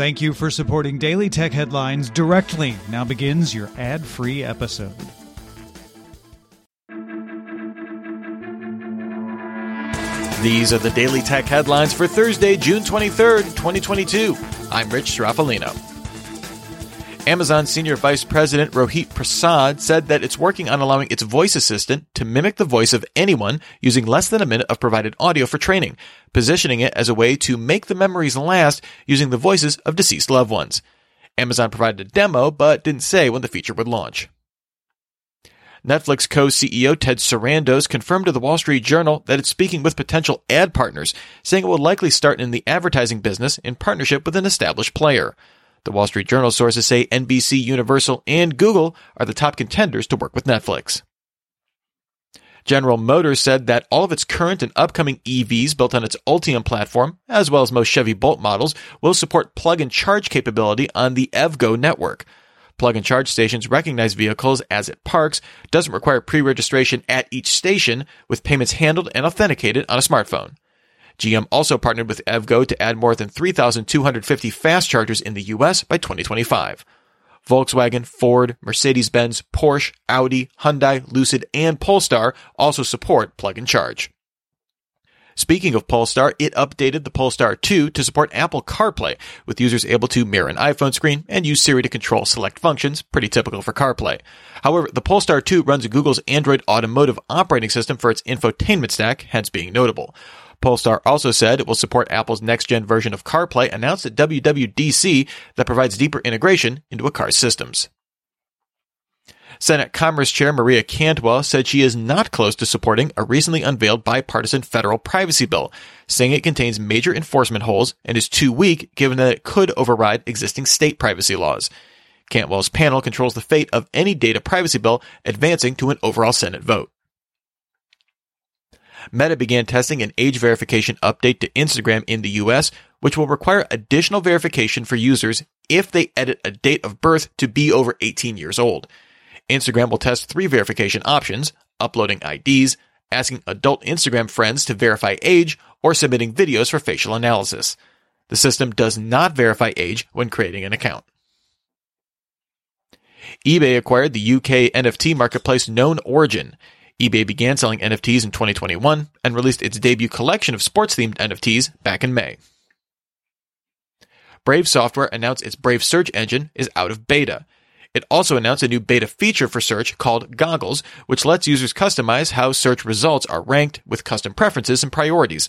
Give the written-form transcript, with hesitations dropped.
Thank you for supporting Daily Tech Headlines directly. Now begins your ad-free episode. These are the Daily Tech Headlines for Thursday, June 23rd, 2022. I'm Rich Straffolino. Amazon Senior Vice President Rohit Prasad said that it's working on allowing its voice assistant to mimic the voice of anyone using less than a minute of provided audio for training, positioning it as a way to make the memories last using the voices of deceased loved ones. Amazon provided a demo, but didn't say when the feature would launch. Netflix co-CEO Ted Sarandos confirmed to the Wall Street Journal that it's speaking with potential ad partners, saying it will likely start in the advertising business in partnership with an established player. The Wall Street Journal sources say NBC, Universal, and Google are the top contenders to work with Netflix. General Motors said that all of its current and upcoming EVs built on its Ultium platform, as well as most Chevy Bolt models, will support plug-and-charge capability on the EVGO network. Plug-and-charge stations recognize vehicles as it parks, doesn't require pre-registration at each station, with payments handled and authenticated on a smartphone. GM also partnered with EVGO to add more than 3,250 fast chargers in the U.S. by 2025. Volkswagen, Ford, Mercedes-Benz, Porsche, Audi, Hyundai, Lucid, and Polestar also support plug-in charge. Speaking of Polestar, it updated the Polestar 2 to support Apple CarPlay, with users able to mirror an iPhone screen and use Siri to control select functions, pretty typical for CarPlay. However, the Polestar 2 runs Google's Android Automotive operating system for its infotainment stack, hence being notable. Polestar also said it will support Apple's next-gen version of CarPlay announced at WWDC that provides deeper integration into a car's systems. Senate Commerce Chair Maria Cantwell said she is not close to supporting a recently unveiled bipartisan federal privacy bill, saying it contains major enforcement holes and is too weak given that it could override existing state privacy laws. Cantwell's panel controls the fate of any data privacy bill advancing to an overall Senate vote. Meta began testing an age verification update to Instagram in the U.S., which will require additional verification for users if they edit a date of birth to be over 18 years old. Instagram will test three verification options: uploading IDs, asking adult Instagram friends to verify age, or submitting videos for facial analysis. The system does not verify age when creating an account. eBay acquired the UK NFT marketplace Known Origin. eBay began selling NFTs in 2021 and released its debut collection of sports-themed NFTs back in May. Brave Software announced its Brave search engine is out of beta. It also announced a new beta feature for search called Goggles, which lets users customize how search results are ranked with custom preferences and priorities.